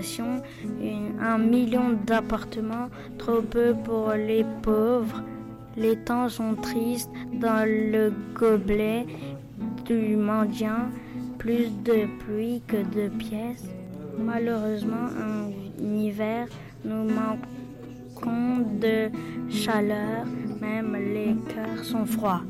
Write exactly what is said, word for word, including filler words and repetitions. génération, une, un million d'appartements, trop peu pour les pauvres. Les temps sont tristes dans le gobelet du mendiant, plus de pluie que de pièces. Malheureusement, en hiver, nous manquons de chaleur, même les cœurs sont froids.